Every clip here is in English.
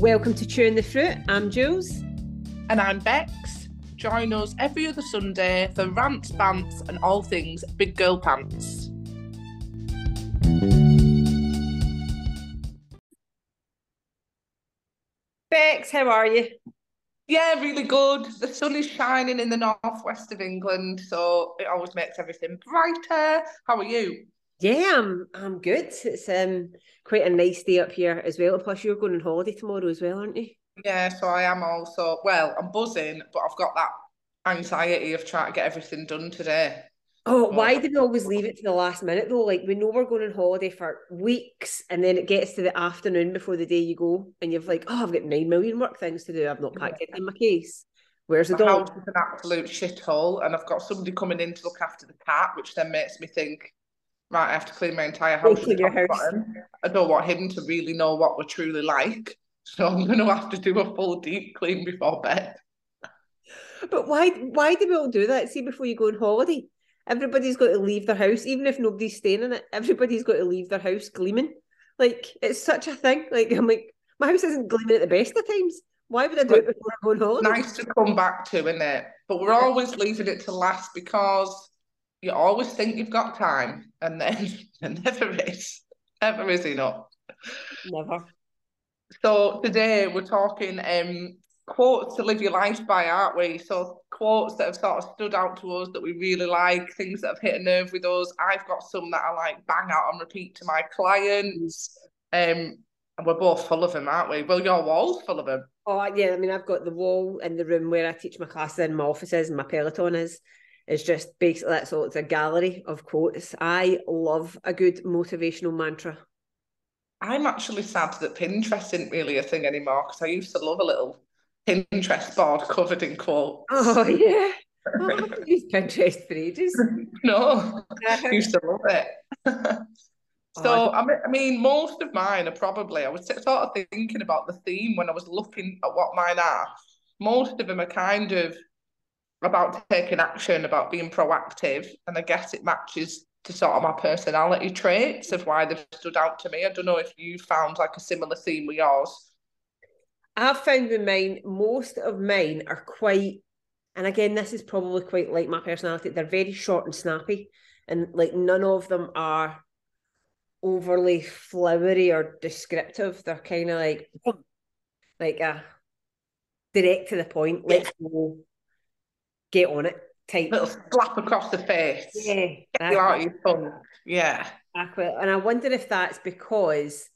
Welcome to Chewing the Fruit. I'm Jules. And I'm Bex. Join us every other Sunday for rants, bants and all things big girl pants. Bex, how are you? Yeah, really good. The sun is shining in the northwest of England, so it always makes everything brighter. How are you? Yeah, I'm good. It's quite a nice day up here as well. And plus, you're going on holiday tomorrow as well, aren't you? Yeah, so I am also. Well, I'm buzzing, but I've got that anxiety of trying to get everything done today. Oh, why do we always leave it to the last minute, though? Like, we know we're going on holiday for weeks, and then it gets to the afternoon before the day you go, and you're like, oh, I've got 9 million work things to do. I've not packed it in my case. Where's the dog? My house is an absolute shithole, and I've got somebody coming in to look after the cat, which then makes me think, right, I have to clean my entire house. I don't want him to really know what we're truly like, so I'm going to have to do a full deep clean before bed. But why do we all do that? See, before you go on holiday, everybody's got to leave their house, even if nobody's staying in it. Everybody's got to leave their house gleaming. Like, it's such a thing. Like, I'm like, my house isn't gleaming at the best of times. Why would I do it before I go on holiday? Nice to come back to, isn't it? But we're always leaving it to last because you always think you've got time, and then there never is. Never is enough. Never. So today we're talking quotes to live your life by, aren't we? So quotes that have sort of stood out to us that we really like, things that have hit a nerve with us. I've got some that I like bang out and repeat to my clients. And we're both full of them, aren't we? Well, your wall's full of them. Oh, yeah. I mean, I've got the wall in the room where I teach my classes in, my office is, and my Peloton is. It's just basically, that's all. It's a gallery of quotes. I love a good motivational mantra. I'm actually sad that Pinterest isn't really a thing anymore, because I used to love a little Pinterest board covered in quotes. Oh, yeah. Oh, I haven't used Pinterest for ages. No, I used to love it. So, I mean, most of mine are probably, I was sort of thinking about the theme when I was looking at what mine are. Most of them are kind of about taking action, about being proactive, and I guess it matches to sort of my personality traits of why they've stood out to me. I don't know if you found like a similar theme with yours. I've found with mine, most of mine are quite, and again, this is probably quite like my personality, they're very short and snappy, and like none of them are overly flowery or descriptive. They're kind of like a direct to the point, let's go, get on it, type. Little slap across the face. Yeah. Get you out of your tongue. Yeah. Exactly. And I wonder if that's because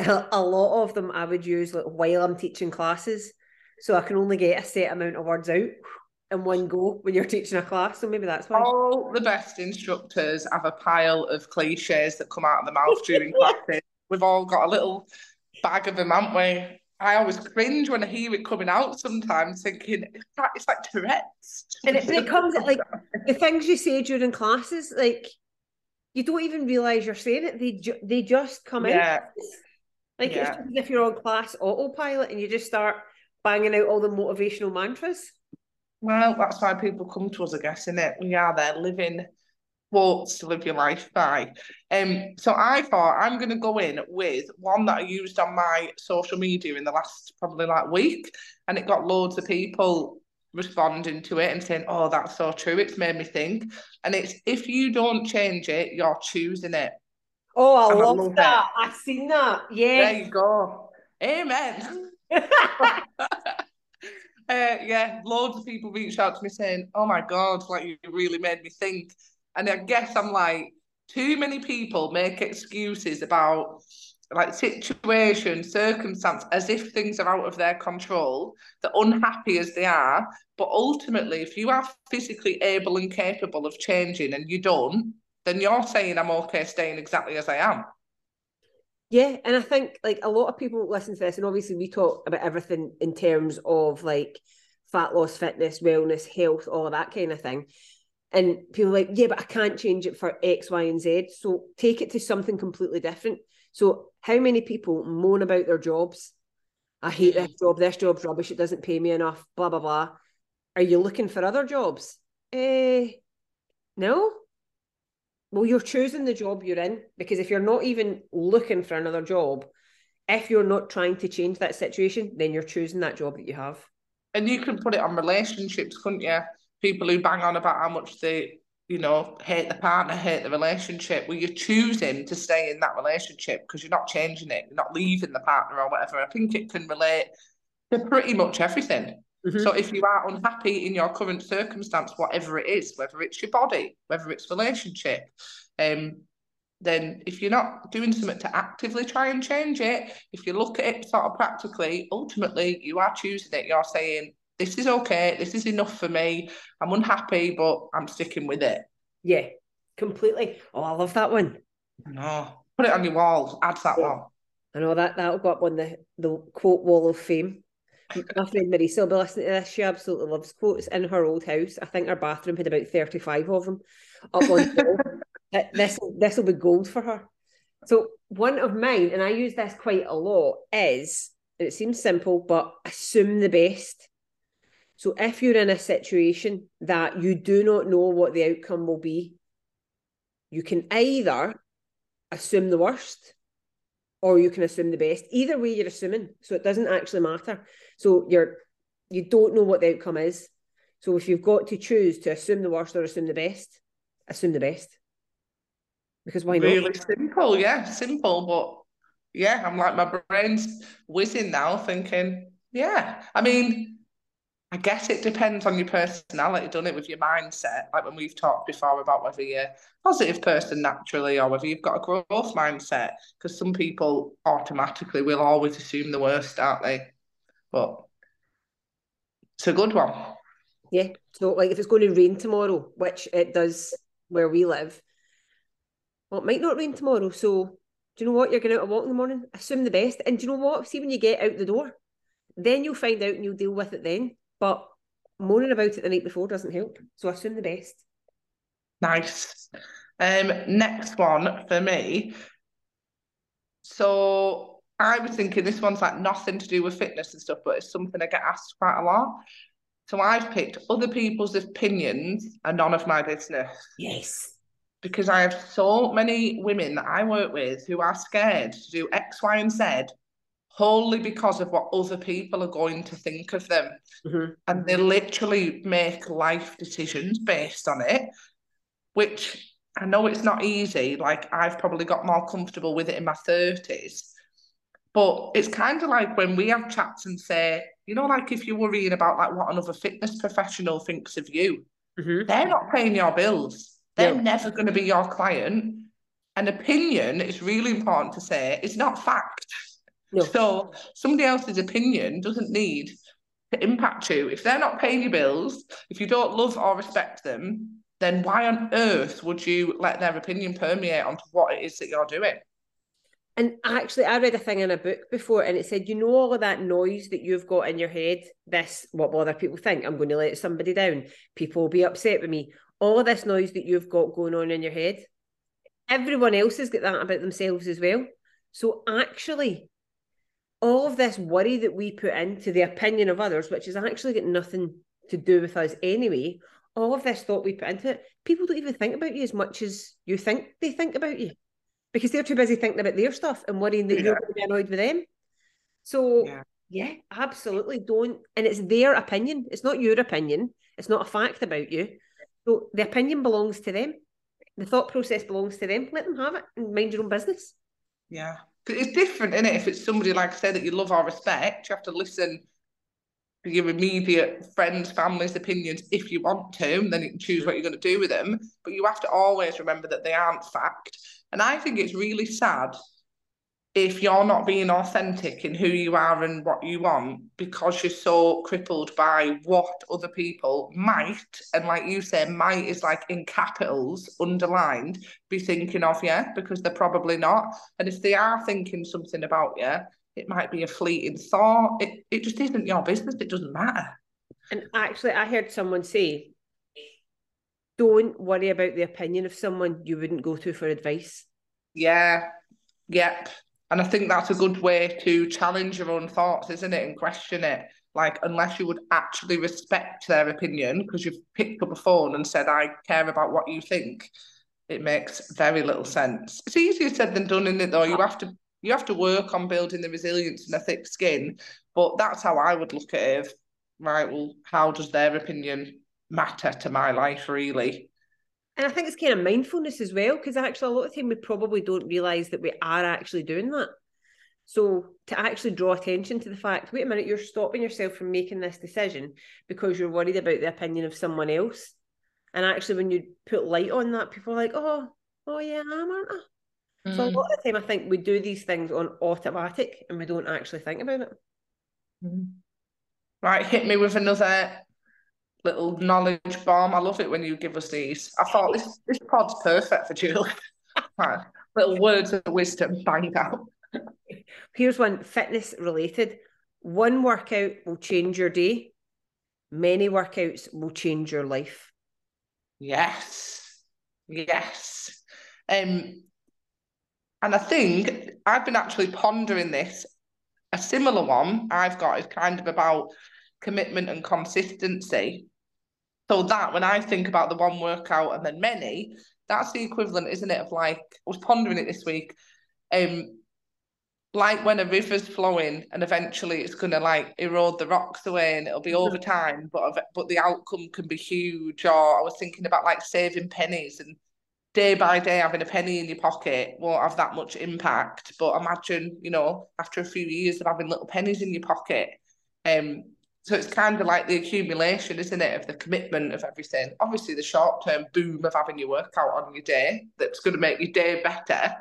a lot of them I would use like while I'm teaching classes, so I can only get a set amount of words out in one go when you're teaching a class, so maybe that's why. All the best instructors have a pile of cliches that come out of the mouth during classes. We've all got a little bag of them, haven't we? I always cringe when I hear it coming out sometimes, thinking, it's like Tourette's. And it comes at, like, the things you say during classes, like, you don't even realise you're saying it. They just come out. Like, it's just as if you're on class autopilot and you just start banging out all the motivational mantras. Well, that's why people come to us, I guess, isn't it? We are there living quotes to live your life by. So I thought I'm going to go in with one that I used on my social media in the last probably like week, and it got loads of people responding to it and saying, oh, that's so true, it's made me think. And it's, if you don't change it, you're choosing it. Oh, I love that. I've seen that. Yeah. There you go. Amen. Yeah, loads of people reached out to me saying, oh my God, like, you really made me think. And I guess I'm like, too many people make excuses about like situation, circumstance, as if things are out of their control. They're unhappy as they are. But ultimately, if you are physically able and capable of changing and you don't, then you're saying, I'm okay staying exactly as I am. Yeah. And I think like a lot of people listen to this, and obviously we talk about everything in terms of like fat loss, fitness, wellness, health, all of that kind of thing. And people are like, yeah, but I can't change it for X, Y, and Z. So take it to something completely different. So how many people moan about their jobs? I hate this job's rubbish, it doesn't pay me enough, blah, blah, blah. Are you looking for other jobs? No? Well, you're choosing the job you're in, because if you're not even looking for another job, if you're not trying to change that situation, then you're choosing that job that you have. And you could put it on relationships, couldn't you? People who bang on about how much they, you know, hate the partner, hate the relationship. Well, you're choosing to stay in that relationship because you're not changing it. You're not leaving the partner or whatever. I think it can relate to pretty much everything. Mm-hmm. So if you are unhappy in your current circumstance, whatever it is, whether it's your body, whether it's relationship, then if you're not doing something to actively try and change it, if you look at it sort of practically, ultimately you are choosing it. You're saying, this is okay, this is enough for me, I'm unhappy, but I'm sticking with it. Yeah, completely. Oh, I love that one. I know. Put it on your wall, add that one. I know, that'll go up on the quote wall of fame. My friend Marisa will be listening to this. She absolutely loves quotes. In her old house, I think her bathroom had about 35 of them up on the wall. This will be gold for her. So one of mine, and I use this quite a lot, is, and it seems simple, but assume the best. So if you're in a situation that you do not know what the outcome will be, you can either assume the worst or you can assume the best. Either way, you're assuming, so it doesn't actually matter. So you don't know what the outcome is. So if you've got to choose to assume the worst or assume the best, assume the best. Because why not? Really simple, yeah, simple. But yeah, I'm like, my brain's whizzing now thinking, yeah, I mean, I guess it depends on your personality, doesn't it, with your mindset, like when we've talked before about whether you're a positive person naturally or whether you've got a growth mindset, because some people automatically will always assume the worst, aren't they? But it's a good one. Yeah, so like if it's going to rain tomorrow, which it does where we live, well, it might not rain tomorrow, so do you know what, you're going out a walk in the morning, assume the best, and do you know what, see when you get out the door, then you'll find out and you'll deal with it then. But moaning about it the night before doesn't help. So I assume the best. Nice. Next one for me. So I was thinking this one's like nothing to do with fitness and stuff, but it's something I get asked quite a lot. So I've picked other people's opinions are none of my business. Yes. Because I have so many women that I work with who are scared to do X, Y, and Z, wholly because of what other people are going to think of them. Mm-hmm. And they literally make life decisions based on it, which I know it's not easy. Like, I've probably got more comfortable with it in my 30s. But it's kind of like when we have chats and say, you know, like if you're worrying about like what another fitness professional thinks of you, mm-hmm. they're not paying your bills. They're never going to be your client. An opinion, it's really important to say, it's not fact. No. So somebody else's opinion doesn't need to impact you. If they're not paying your bills, if you don't love or respect them, then why on earth would you let their opinion permeate onto what it is that you're doing? And actually, I read a thing in a book before and it said, you know, all of that noise that you've got in your head, this, what will other people think? I'm going to let somebody down. People will be upset with me. All of this noise that you've got going on in your head, everyone else has got that about themselves as well. So actually, all of this worry that we put into the opinion of others, which has actually got nothing to do with us anyway, all of this thought we put into it, people don't even think about you as much as you think they think about you, because they're too busy thinking about their stuff and worrying that you're going to be annoyed with them. So yeah, absolutely don't. And it's their opinion. It's not your opinion. It's not a fact about you. So the opinion belongs to them. The thought process belongs to them. Let them have it and mind your own business. Yeah. It's different, isn't it? If it's somebody, like I said, that you love or respect, you have to listen to your immediate friends, family's opinions if you want to, and then you can choose what you're going to do with them. But you have to always remember that they aren't fact. And I think it's really sad if you're not being authentic in who you are and what you want because you're so crippled by what other people might, and like you say, might is like in capitals, underlined, be thinking of you, because they're probably not. And if they are thinking something about you, it might be a fleeting thought. It just isn't your business. It doesn't matter. And actually, I heard someone say, don't worry about the opinion of someone you wouldn't go to for advice. Yeah. Yep. And I think that's a good way to challenge your own thoughts, isn't it? And question it. Like, unless you would actually respect their opinion because you've picked up a phone and said, I care about what you think, it makes very little sense. It's easier said than done, isn't it, though? You have to you have to work on building the resilience and a thick skin, but that's how I would look at it. Right, well, how does their opinion matter to my life, really? And I think it's kind of mindfulness as well, because actually a lot of the time we probably don't realise that we are actually doing that. So to actually draw attention to the fact, wait a minute, you're stopping yourself from making this decision because you're worried about the opinion of someone else. And actually when you put light on that, people are like, oh yeah, I am, aren't I? Mm. So a lot of the time I think we do these things on automatic and we don't actually think about it. Mm. Right, hit me with another little knowledge bomb. I love it when you give us these. I thought this pod's perfect for Julie. Right. Little words of wisdom, bang out. Here's one, fitness related. One workout will change your day. Many workouts will change your life. Yes. Yes. And I think I've been actually pondering this. A similar one I've got is kind of about commitment and consistency. So that when I think about the one workout and then many, that's the equivalent, isn't it, of like, I was pondering it this week, like when a river's flowing and eventually it's going to like erode the rocks away and it'll be over time, but the outcome can be huge. Or I was thinking about like saving pennies, and day by day having a penny in your pocket won't have that much impact, but imagine, you know, after a few years of having little pennies in your pocket. So it's kind of like the accumulation, isn't it, of the commitment of everything. Obviously the short-term boom of having your workout on your day, that's going to make your day better,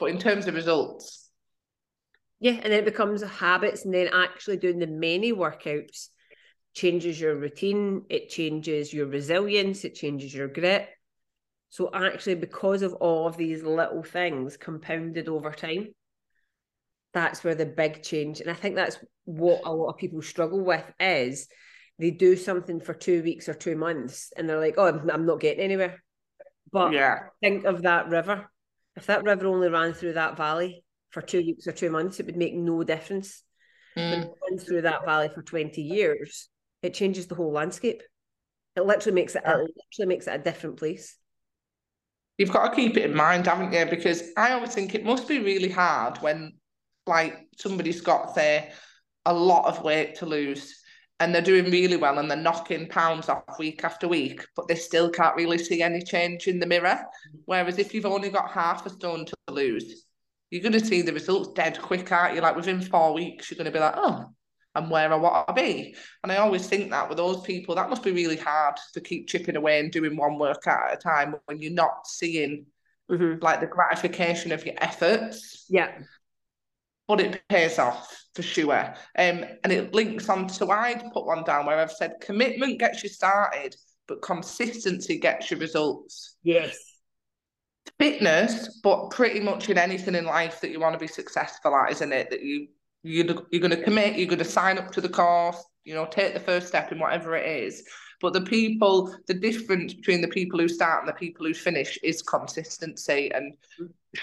but in terms of results. Yeah, and then it becomes habits, and then actually doing the many workouts changes your routine, it changes your resilience, it changes your grit. So actually, because of all of these little things compounded over time, that's where the big change. And I think that's what a lot of people struggle with, is they do something for 2 weeks or 2 months and they're like, oh, I'm not getting anywhere. But yeah, think of that river. If that river only ran through that valley for 2 weeks or 2 months, it would make no difference. When it runs through that valley for 20 years, it changes the whole landscape. It literally makes it a different place. You've got to keep it in mind, haven't you? Because I always think it must be really hard when, like, somebody's got, say, a lot of weight to lose and they're doing really well and they're knocking pounds off week after week, but they still can't really see any change in the mirror. Whereas if you've only got half a stone to lose, you're going to see the results dead quick, aren't you? Like, within 4 weeks, you're going to be like, oh, I'm where I want to be. And I always think that with those people, that must be really hard to keep chipping away and doing one workout at a time when you're not seeing like the gratification of your efforts. Yeah. But it pays off for sure. And it links on to, I'd put one down where I've said commitment gets you started, but consistency gets you results. Yes. Fitness, but pretty much in anything in life that you want to be successful at, isn't it? That you're going to commit, you're going to sign up to the course, you know, take the first step in whatever it is. But the difference between the people who start and the people who finish is consistency and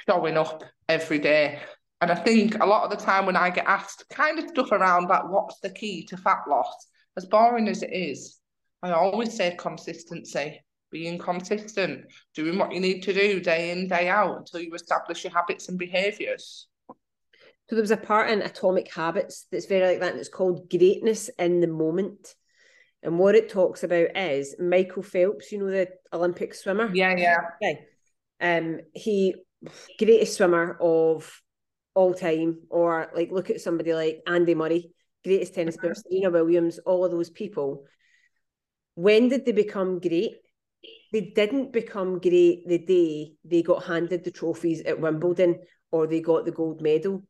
showing up every day. And I think a lot of the time when I get asked kind of stuff around like, what's the key to fat loss? As boring as it is, I always say consistency, being consistent, doing what you need to do day in, day out until you establish your habits and behaviours. So there was a part in Atomic Habits that's very like that, and it's called Greatness in the Moment. And what it talks about is Michael Phelps, you know, the Olympic swimmer. Yeah. He, greatest swimmer of all time, or like look at somebody like Andy Murray, greatest tennis player, Serena Williams, all of those people. When did they become great? They didn't become great the day they got handed the trophies at Wimbledon or they got the gold medal.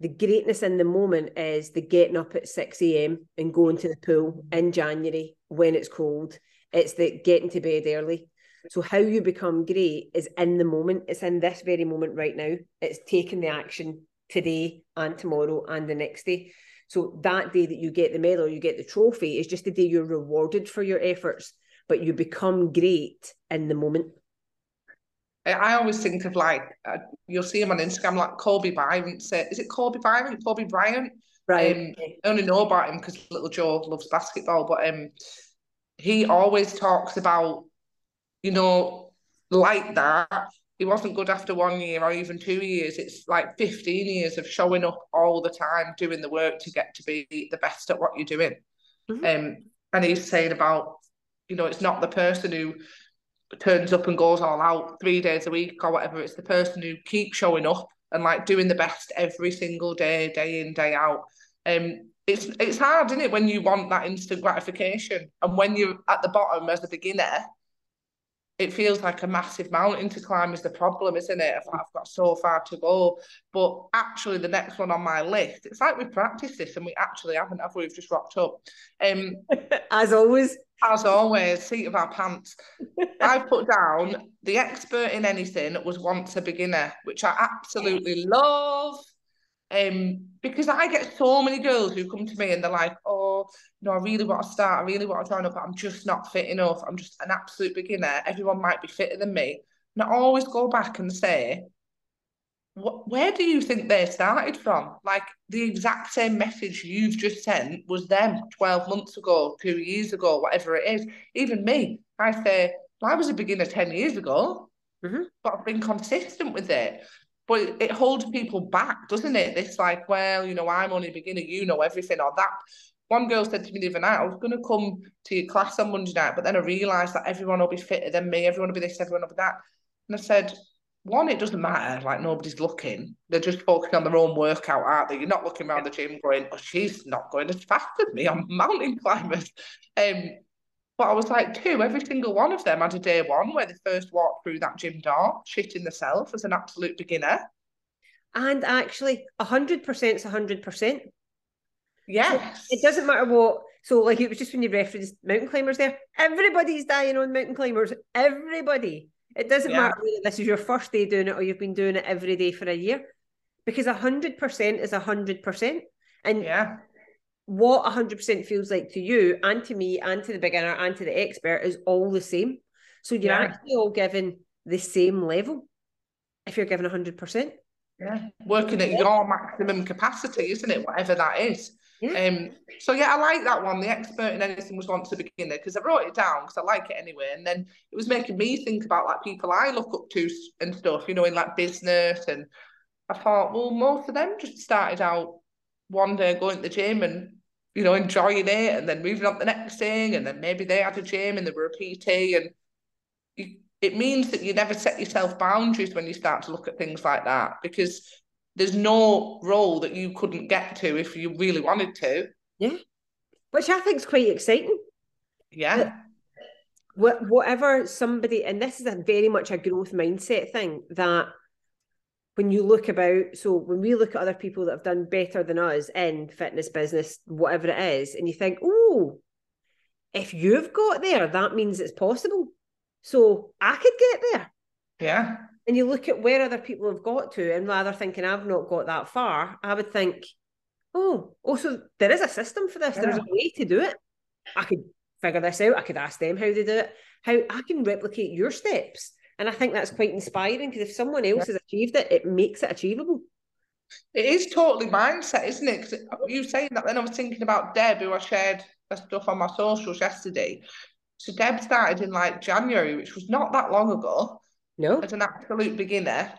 The greatness in the moment is the getting up at 6 a.m. and going to the pool in January when it's cold. It's the getting to bed early. So how you become great is in the moment. It's in this very moment right now. It's taking the action today and tomorrow and the next day. So that day that you get the medal, you get the trophy, is just the day you're rewarded for your efforts, but you become great in the moment. I always think of like, you'll see him on Instagram, like Kobe Bryant. Is it Kobe Bryant? Kobe Bryant? Right. I only know about him because little Joe loves basketball, but he always talks about, you know, like that, he wasn't good after 1 year or even 2 years. It's like 15 years of showing up all the time, doing the work to get to be the best at what you're doing. Mm-hmm. And he's saying about, you know, it's not the person who turns up and goes all out 3 days a week or whatever. It's the person who keeps showing up and like doing the best every single day, day in, day out. It's hard, isn't it, when you want that instant gratification, and when you're at the bottom as a beginner, it feels like a massive mountain to climb is the problem, isn't it? I've got so far to go. But actually the next one on my list, it's like we practiced this and we actually haven't, have we? We've just rocked up. As always, seat of our pants. I put down the expert in anything was once a beginner, which I absolutely love. Because I get so many girls who come to me and they're like, oh, you know, I really want to start, I really want to join up, but I'm just not fit enough. I'm just an absolute beginner. Everyone might be fitter than me. And I always go back and say, where do you think they started from? Like, the exact same message you've just sent was them 12 months ago, 2 years ago, whatever it is. Even me, I say, well, I was a beginner 10 years ago, mm-hmm. but I've been consistent with it. But it holds people back, doesn't it? It's like, well, you know, I'm only a beginner, you know everything, or that. One girl said to me the other night, I was going to come to your class on Monday night, but then I realised that everyone will be fitter than me, everyone will be this, everyone will be that. And I said, one, it doesn't matter, like nobody's looking. They're just focusing on their own workout, aren't they? You're not looking around the gym going, oh, she's not going as fast as me, I'm mountain climbers. But I was like, two, every single one of them had a day one where they first walked through that gym door, shitting themselves as an absolute beginner. And actually, 100% is 100%. Yes. So it doesn't matter what. So, like, it was just when you referenced mountain climbers there. Everybody's dying on mountain climbers. Everybody. It doesn't matter whether this is your first day doing it or you've been doing it every day for a year. Because 100% is 100%. And what 100% feels like to you and to me and to the beginner and to the expert is all the same. So you're actually all given the same level if you're given 100%. Yeah, working at your maximum capacity, isn't it? Whatever that is. Yeah. So yeah, I like that one. The expert in anything was once a beginner, because I wrote it down because I like it anyway. And then it was making me think about like people I look up to and stuff, you know, in like business. And I thought, well, most of them just started out one day going to the gym and, you know, enjoying it, and then moving on to the next thing, and then maybe they had a gym and they were a PT, and it means that you never set yourself boundaries when you start to look at things like that, because there's no role that you couldn't get to if you really wanted to. Yeah, which I think is quite exciting. Yeah. But whatever somebody, and this is a very much a growth mindset thing, that when you look about, so when we look at other people that have done better than us in fitness, business, whatever it is, and you think, oh, if you've got there, that means it's possible. So I could get there. Yeah. And you look at where other people have got to, and rather thinking I've not got that far, I would think, oh, also there is a system for this. Yeah. There's a way to do it. I could figure this out. I could ask them how they do it, how I can replicate your steps. And I think that's quite inspiring, because if someone else has achieved it, it makes it achievable. It is totally mindset, isn't it? Because you saying that, then I was thinking about Deb, who I shared the stuff on my socials yesterday. So Deb started in like January, which was not that long ago. No. As an absolute beginner.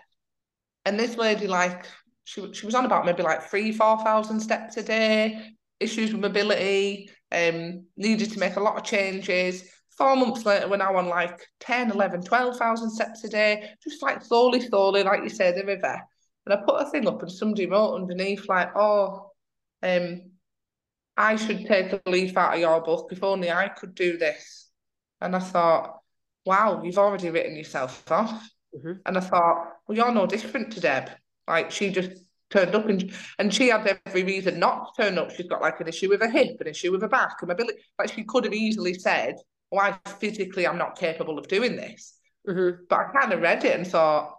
And this lady, like, she was on about maybe like 3,000-4,000 steps a day, issues with mobility, needed to make a lot of changes. 4 months later, we're now on like 10, 11, 12,000 steps a day, just like slowly, like you say, the river. And I put a thing up and somebody wrote underneath like, oh, I should take a leaf out of your book. If only I could do this. And I thought, wow, you've already written yourself off. Mm-hmm. And I thought, well, you're no different to Deb. Like, she just turned up, and she had every reason not to turn up. She's got like an issue with her hip, an issue with her back, and mobility. Like, she could have easily said, why physically I'm not capable of doing this. Mm-hmm. But I kind of read it and thought,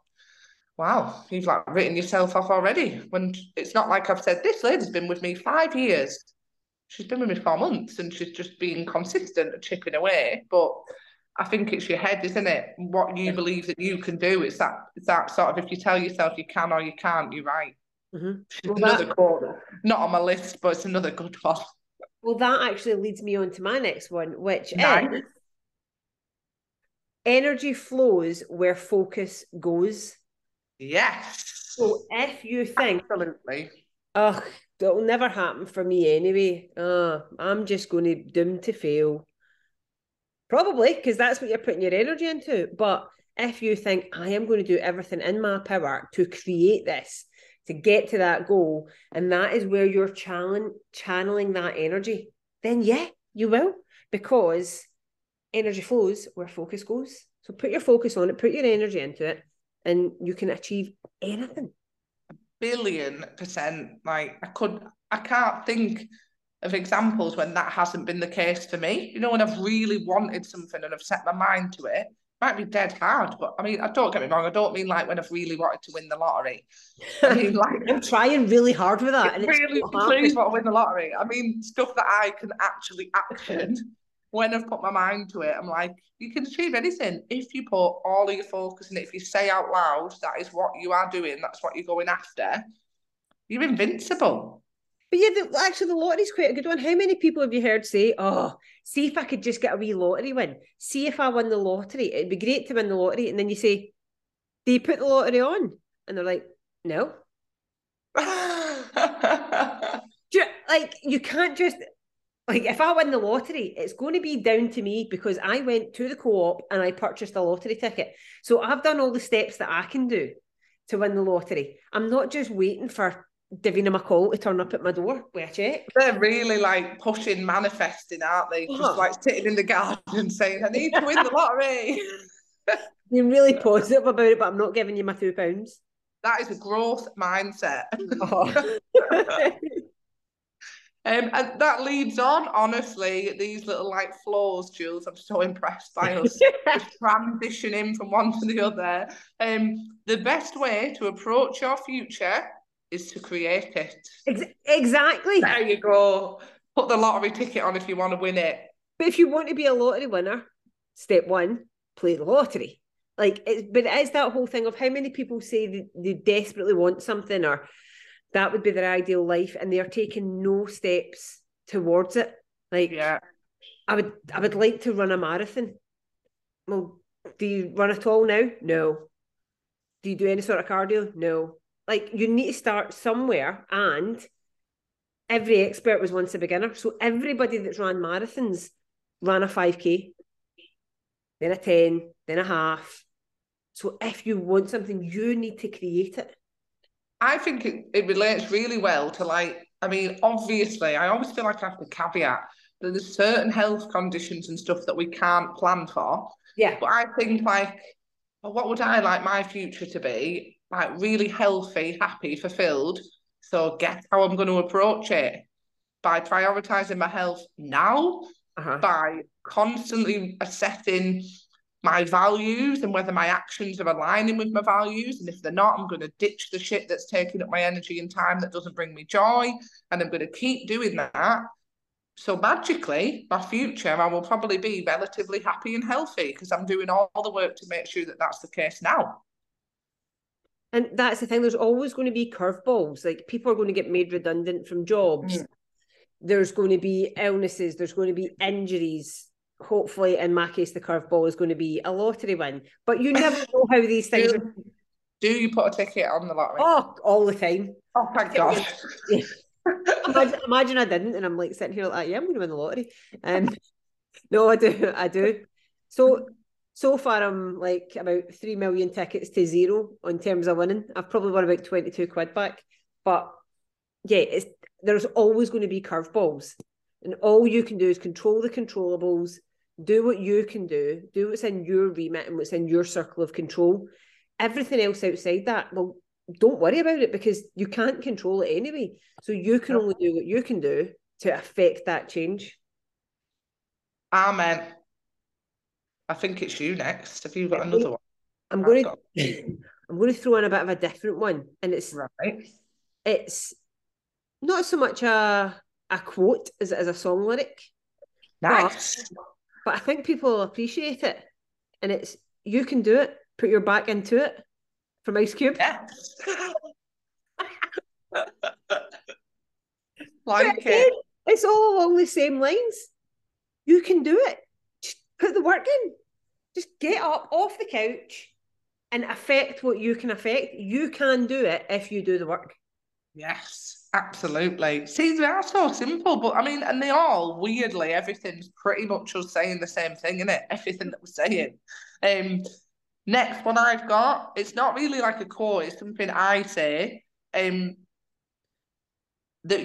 wow, you've like written yourself off already. When it's not like I've said, this lady's been with me 5 years. She's been with me 4 months, and she's just being consistent and chipping away. But I think it's your head, isn't it? What you believe that you can do. It's that sort of, if you tell yourself you can or you can't, you're right. Mm-hmm. Well, another quote, not on my list, but it's another good one. Well, that actually leads me on to my next one, which is Energy flows where focus goes. Yes. So if you think, absolutely, ugh, that'll never happen for me anyway. I'm just going to doomed to fail. Probably, because that's what you're putting your energy into. But if you think, I am going to do everything in my power to create this, to get to that goal, and that is where you're channeling that energy, then yeah, you will, because energy flows where focus goes. So put your focus on it, put your energy into it, and you can achieve anything. 1,000,000,000%. Like, I can't think of examples when that hasn't been the case for me. You know, when I've really wanted something and I've set my mind to it, might be dead hard, but I mean, don't get me wrong, I don't mean like when I've really wanted to win the lottery. I mean, like, I'm trying really hard with that. Really want to win the lottery. I mean, stuff that I can actually action when I've put my mind to it. I'm like, you can achieve anything if you put all of your focus and if you say out loud that is what you are doing, that's what you're going after, you're invincible. But yeah, actually, the lottery's quite a good one. How many people have you heard say, oh, see if I could just get a wee lottery win. See if I won the lottery. It'd be great to win the lottery. And then you say, do you put the lottery on? And they're like, no. Like, you can't just, like, if I win the lottery, it's going to be down to me because I went to the co-op and I purchased a lottery ticket. So I've done all the steps that I can do to win the lottery. I'm not just waiting for Davina McCall to turn up at my door with a check. They're really like pushing, manifesting, aren't they? Just like sitting in the garden saying, I need to win the lottery. You're really positive about it, but I'm not giving you my £2. That is a growth mindset. And that leads on, honestly, these little like flaws, Jules. I'm so impressed by us transitioning from one to the other. The best way to approach your future is to create it. Exactly. There you go. Put the lottery ticket on if you want to win it. But if you want to be a lottery winner, step one, play the lottery. Like, it's that whole thing of how many people say they desperately want something or that would be their ideal life and they're taking no steps towards it. Like, yeah. I would like to run a marathon. Well, do you run at all now? No. Do you do any sort of cardio? No. Like, you need to start somewhere, and every expert was once a beginner. So everybody that's ran marathons ran a 5K, then a 10, then a half. So if you want something, you need to create it. I think it relates really well to, like, I mean, obviously, I always feel like I have to caveat that there's certain health conditions and stuff that we can't plan for. Yeah. But I think, like, what would I like my future to be? Like, really healthy, happy, fulfilled. So guess how I'm going to approach it? By prioritising my health now, by constantly assessing my values and whether my actions are aligning with my values. And if they're not, I'm going to ditch the shit that's taking up my energy and time that doesn't bring me joy. And I'm going to keep doing that. So magically, my future, I will probably be relatively happy and healthy because I'm doing all the work to make sure that that's the case now. And that's the thing, there's always going to be curveballs. Like, people are going to get made redundant from jobs. Mm. There's going to be illnesses. There's going to be injuries. Hopefully, in my case, the curveball is going to be a lottery win. But you never know how these things are. Do you put a ticket on the lottery? Oh, all the time. Oh, thank God. Imagine I didn't, and I'm like sitting here like, yeah, I'm going to win the lottery. No, I do. So far, I'm like about 3 million tickets to zero in terms of winning. I've probably won about 22 quid back. But yeah, there's always going to be curveballs. And all you can do is control the controllables, do what you can do what's in your remit and what's in your circle of control. Everything else outside that, well, don't worry about it because you can't control it anyway. So you can only do what you can do to affect that change. Amen. I think it's you next. Have you got another one? I'm going to throw in a bit of a different one, and it's right. It's not so much a quote as it is a song lyric. Nice, but I think people will appreciate it. And it's "You can do it. Put your back into it" from Ice Cube. Yes. Like again, it's all along the same lines. You can do it. Put the work in. Just get up off the couch and affect what you can affect. You can do it if you do the work. Yes, absolutely. See, they are so simple, but I mean, and they all, weirdly, everything's pretty much us saying the same thing, isn't it? Everything that we're saying. Next one I've got, it's not really like a quote, it's something I say, that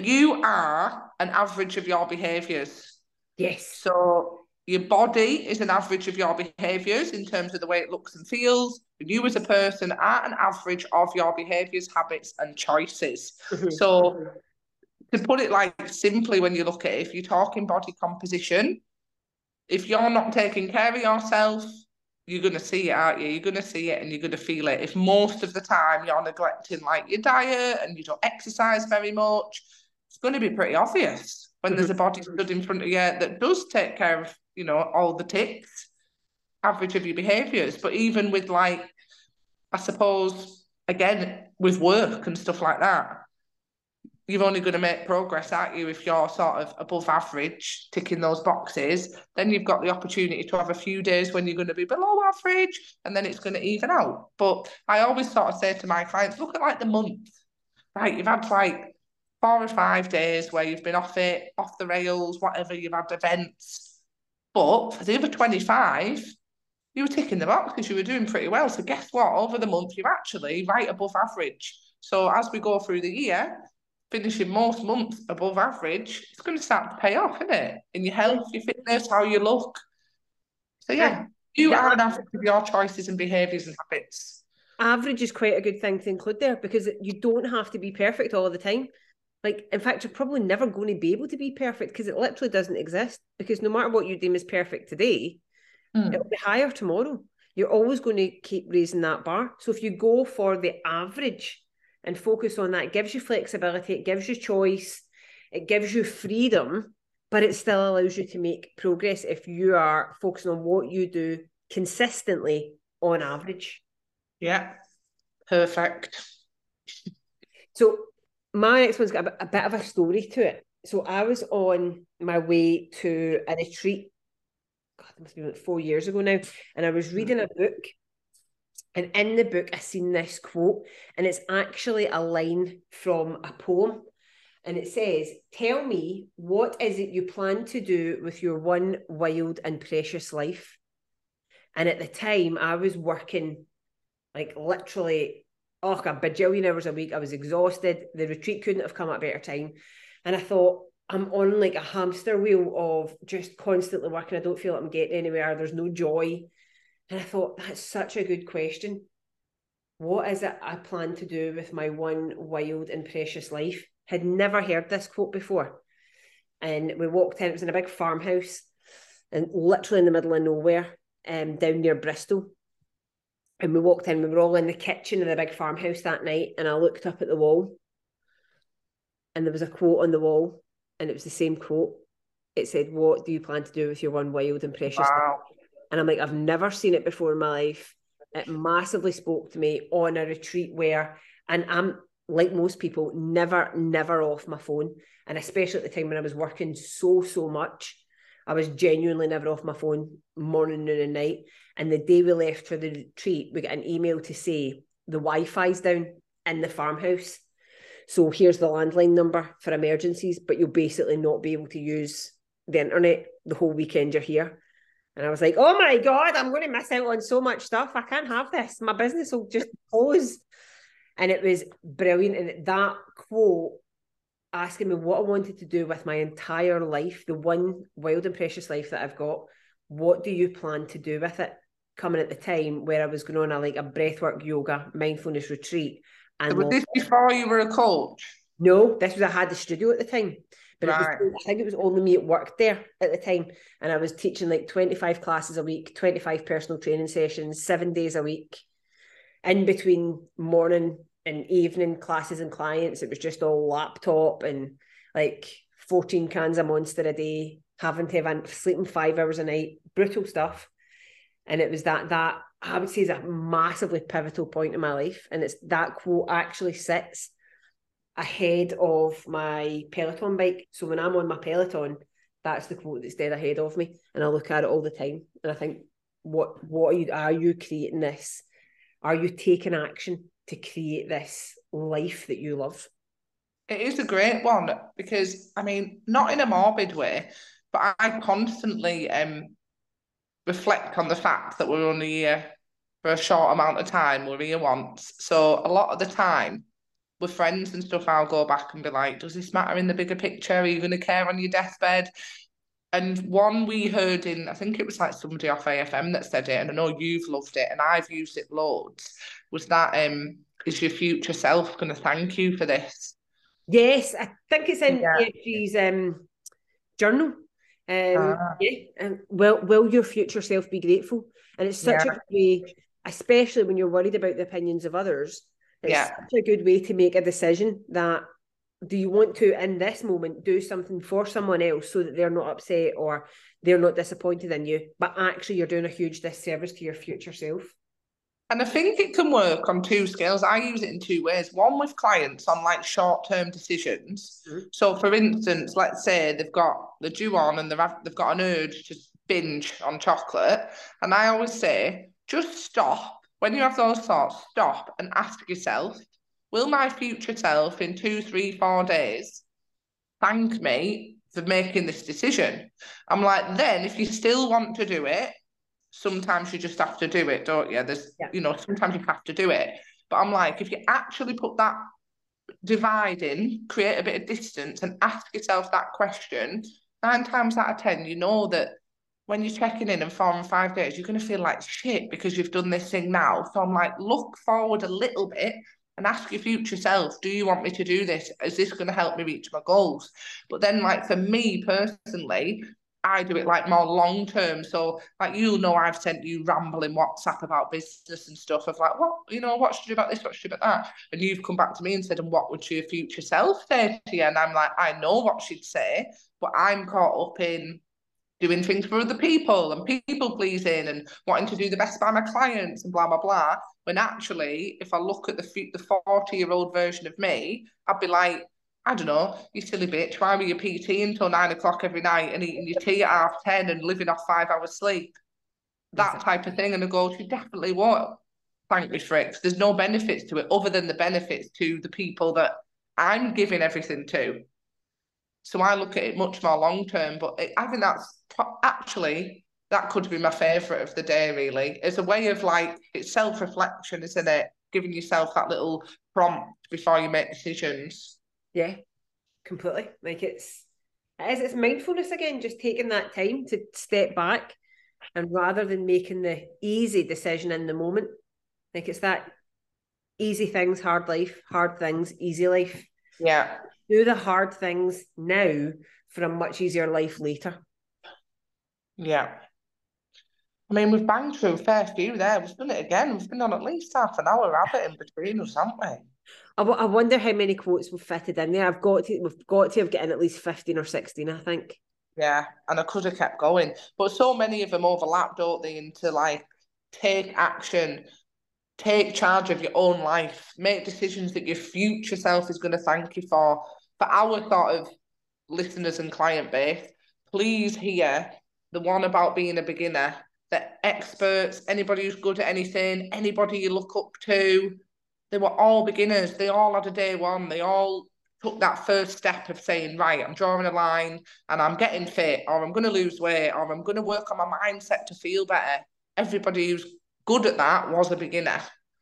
you are an average of your behaviours. Yes. So your body is an average of your behaviours in terms of the way it looks and feels. You as a person are an average of your behaviours, habits and choices. Mm-hmm. So to put it like simply, when you look at it, if you're talking body composition, if you're not taking care of yourself, you're going to see it, aren't you? You're going to see it and you're going to feel it. If most of the time you're neglecting like your diet and you don't exercise very much, it's going to be pretty obvious when there's a body stood in front of you that does take care of, you know, all the ticks, average of your behaviours. But even with like, I suppose, again, with work and stuff like that, you're only going to make progress, aren't you, if you're sort of above average, ticking those boxes. Then you've got the opportunity to have a few days when you're going to be below average, and then it's going to even out. But I always sort of say to my clients, look at like the month, right? You've had like 4 or 5 days where you've been off it, off the rails, whatever, you've had events. But for the other 25, you were ticking the box because you were doing pretty well. So guess what? Over the month, you're actually right above average. So as we go through the year, finishing most months above average, it's going to start to pay off, isn't it? In your health, your fitness, how you look. So yeah, you are an average of your choices and behaviours and habits. Average is quite a good thing to include there, because you don't have to be perfect all the time. Like, in fact, you're probably never going to be able to be perfect because it literally doesn't exist, because no matter what you deem as perfect today, it'll be higher tomorrow. You're always going to keep raising that bar. So if you go for the average and focus on that, it gives you flexibility, it gives you choice, it gives you freedom, but it still allows you to make progress if you are focusing on what you do consistently on average. Yeah, perfect. So my next one's got a bit of a story to it. So I was on my way to a retreat, God, it must be like 4 years ago now, and I was reading a book. And in the book, I seen this quote, and it's actually a line from a poem. And it says, "Tell me, what is it you plan to do with your one wild and precious life?" And at the time, I was working like literally a bajillion hours a week. I was exhausted. The retreat couldn't have come at a better time. And I thought, I'm on like a hamster wheel of just constantly working. I don't feel like I'm getting anywhere. There's no joy. And I thought, that's such a good question. What is it I plan to do with my one wild and precious life? Had never heard this quote before. And we walked in, it was in a big farmhouse and literally in the middle of nowhere, down near Bristol. And we walked in, we were all in the kitchen of the big farmhouse that night, and I looked up at the wall and there was a quote on the wall, and it was the same quote. It said, "What do you plan to do with your one wild and precious life?" And I'm like, I've never seen it before in my life. It massively spoke to me on a retreat where, and I'm, like most people, never off my phone. And especially at the time when I was working so much, I was genuinely never off my phone, morning, noon and night. And the day we left for the retreat, we got an email to say, the Wi-Fi's down in the farmhouse. So here's the landline number for emergencies, but you'll basically not be able to use the internet the whole weekend you're here. And I was like, oh my God, I'm going to miss out on so much stuff. I can't have this. My business will just close. And it was brilliant. And that quote, asking me what I wanted to do with my entire life, the one wild and precious life that I've got, what do you plan to do with it? Coming at the time where I was going on a breathwork yoga, mindfulness retreat. And so was this before you were a coach? No, this was, I had the studio at the time. But right. I think it was only me at work there at the time. And I was teaching like 25 classes a week, 25 personal training sessions, 7 days a week. In between morning and evening classes and clients, it was just all laptop and like 14 cans of Monster a day, having to have sleeping 5 hours a night, brutal stuff. And it was that I would say is a massively pivotal point in my life. And it's that quote actually sits ahead of my Peloton bike. So when I'm on my Peloton, that's the quote that's dead ahead of me. And I look at it all the time. And I think, What are you creating this? Are you taking action to create this life that you love? It is a great one because, I mean, not in a morbid way, but I constantly reflect on the fact that we're only here for a short amount of time. We're here once. So a lot of the time with friends and stuff, I'll go back and be like, does this matter in the bigger picture? Are you going to care on your deathbed? And one we heard in, I think it was like somebody off AFM that said it, and I know you've loved it, and I've used it loads, was that, is your future self going to thank you for this? Yes, I think it's in she's journal. Will your future self be grateful? And it's such a good way, especially when you're worried about the opinions of others, it's such a good way to make a decision that, do you want to, in this moment, do something for someone else so that they're not upset or they're not disappointed in you, but actually you're doing a huge disservice to your future self? And I think it can work on two scales. I use it in two ways. One with clients on like short-term decisions. Mm-hmm. So for instance, let's say they're due on and they've got an urge to binge on chocolate. And I always say, just stop. When you have those thoughts, stop and ask yourself, will my future self in 2, 3, 4 days thank me for making this decision? I'm like, then if you still want to do it, sometimes you just have to do it, don't you? You know, sometimes you have to do it. But I'm like, if you actually put that divide in, create a bit of distance and ask yourself that question, 9 times out of 10, you know that when you're checking in 4 and 5 days, you're going to feel like shit because you've done this thing now. So I'm like, look forward a little bit and ask your future self, do you want me to do this? Is this going to help me reach my goals? But then, like, for me personally, I do it, like, more long-term. So, like, you know, I've sent you rambling WhatsApp about business and stuff of, like, what, you know, what should you do about this? What should you do about that? And you've come back to me and said, and what would your future self say to you? And I'm like, I know what she'd say, but I'm caught up in doing things for other people and people pleasing and wanting to do the best by my clients and blah, blah, blah. When actually, if I look at the 40-year-old version of me, I'd be like, I don't know, you silly bitch, why were you PT until 9 o'clock every night and eating your tea at 10:30 and living off 5 hours sleep? That type of thing. And I go, she definitely won't thank me for it, 'cause there's no benefits to it other than the benefits to the people that I'm giving everything to. So I look at it much more long-term, but I think that's actually, that could be my favourite of the day, really. It's a way of, like, it's self-reflection, isn't it? Giving yourself that little prompt before you make decisions. Yeah, completely. Like, it's mindfulness again, just taking that time to step back and rather than making the easy decision in the moment, like, it's that easy things, hard life, hard things, easy life. Yeah. Do the hard things now for a much easier life later. Yeah. I mean, we've banged through a fair few there. We've done it again. We've been on at least half an hour of it in between us, haven't we? I wonder how many quotes we've fitted in there. We've got to have gotten at least 15 or 16, I think. Yeah, and I could have kept going. But so many of them overlap, don't they, into, like, take action, take charge of your own life, make decisions that your future self is going to thank you for. For our sort of listeners and client base, please hear the one about being a beginner, the experts, anybody who's good at anything, anybody you look up to, they were all beginners. They all had a day one. They all took that first step of saying, right, I'm drawing a line and I'm getting fit, or I'm going to lose weight, or I'm going to work on my mindset to feel better. Everybody who's good at that was a beginner.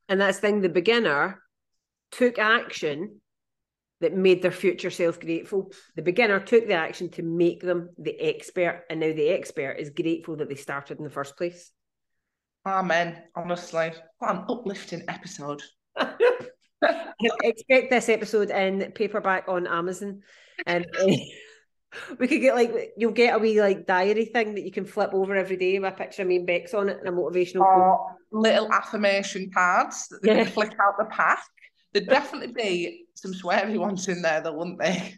And that's the thing, the beginner took action that made their future self grateful. The beginner took the action to make them the expert, and now the expert is grateful that they started in the first place. Amen. Honestly, what an uplifting episode. Expect this episode in paperback on Amazon, and we could get, like, you'll get a wee, like, diary thing that you can flip over every day with a picture of me and Bex on it and a motivational little affirmation cards that they can flick out the pack. There'd definitely be some sweary ones in there, though, wouldn't they?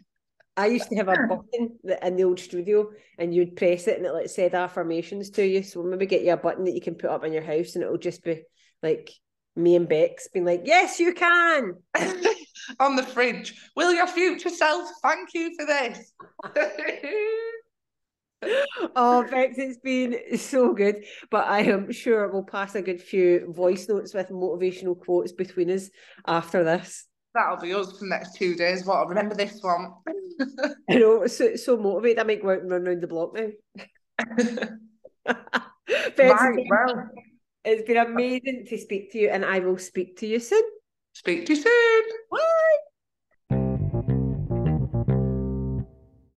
I used to have a button in the old studio, and you'd press it and it, like, said affirmations to you. So we'll maybe get you a button that you can put up in your house, and it'll just be like me and Bex being like, yes, you can. On the fridge, will your future self thank you for this? Oh, Bex, it's been so good, but I am sure we'll pass a good few voice notes with motivational quotes between us after this. That'll be us for the next 2 days. Well, I'll remember this one. I know, so motivated. I might go out and run round the block now. Bex, well, it's been amazing to speak to you, and I will speak to you soon. Speak to you soon. Bye.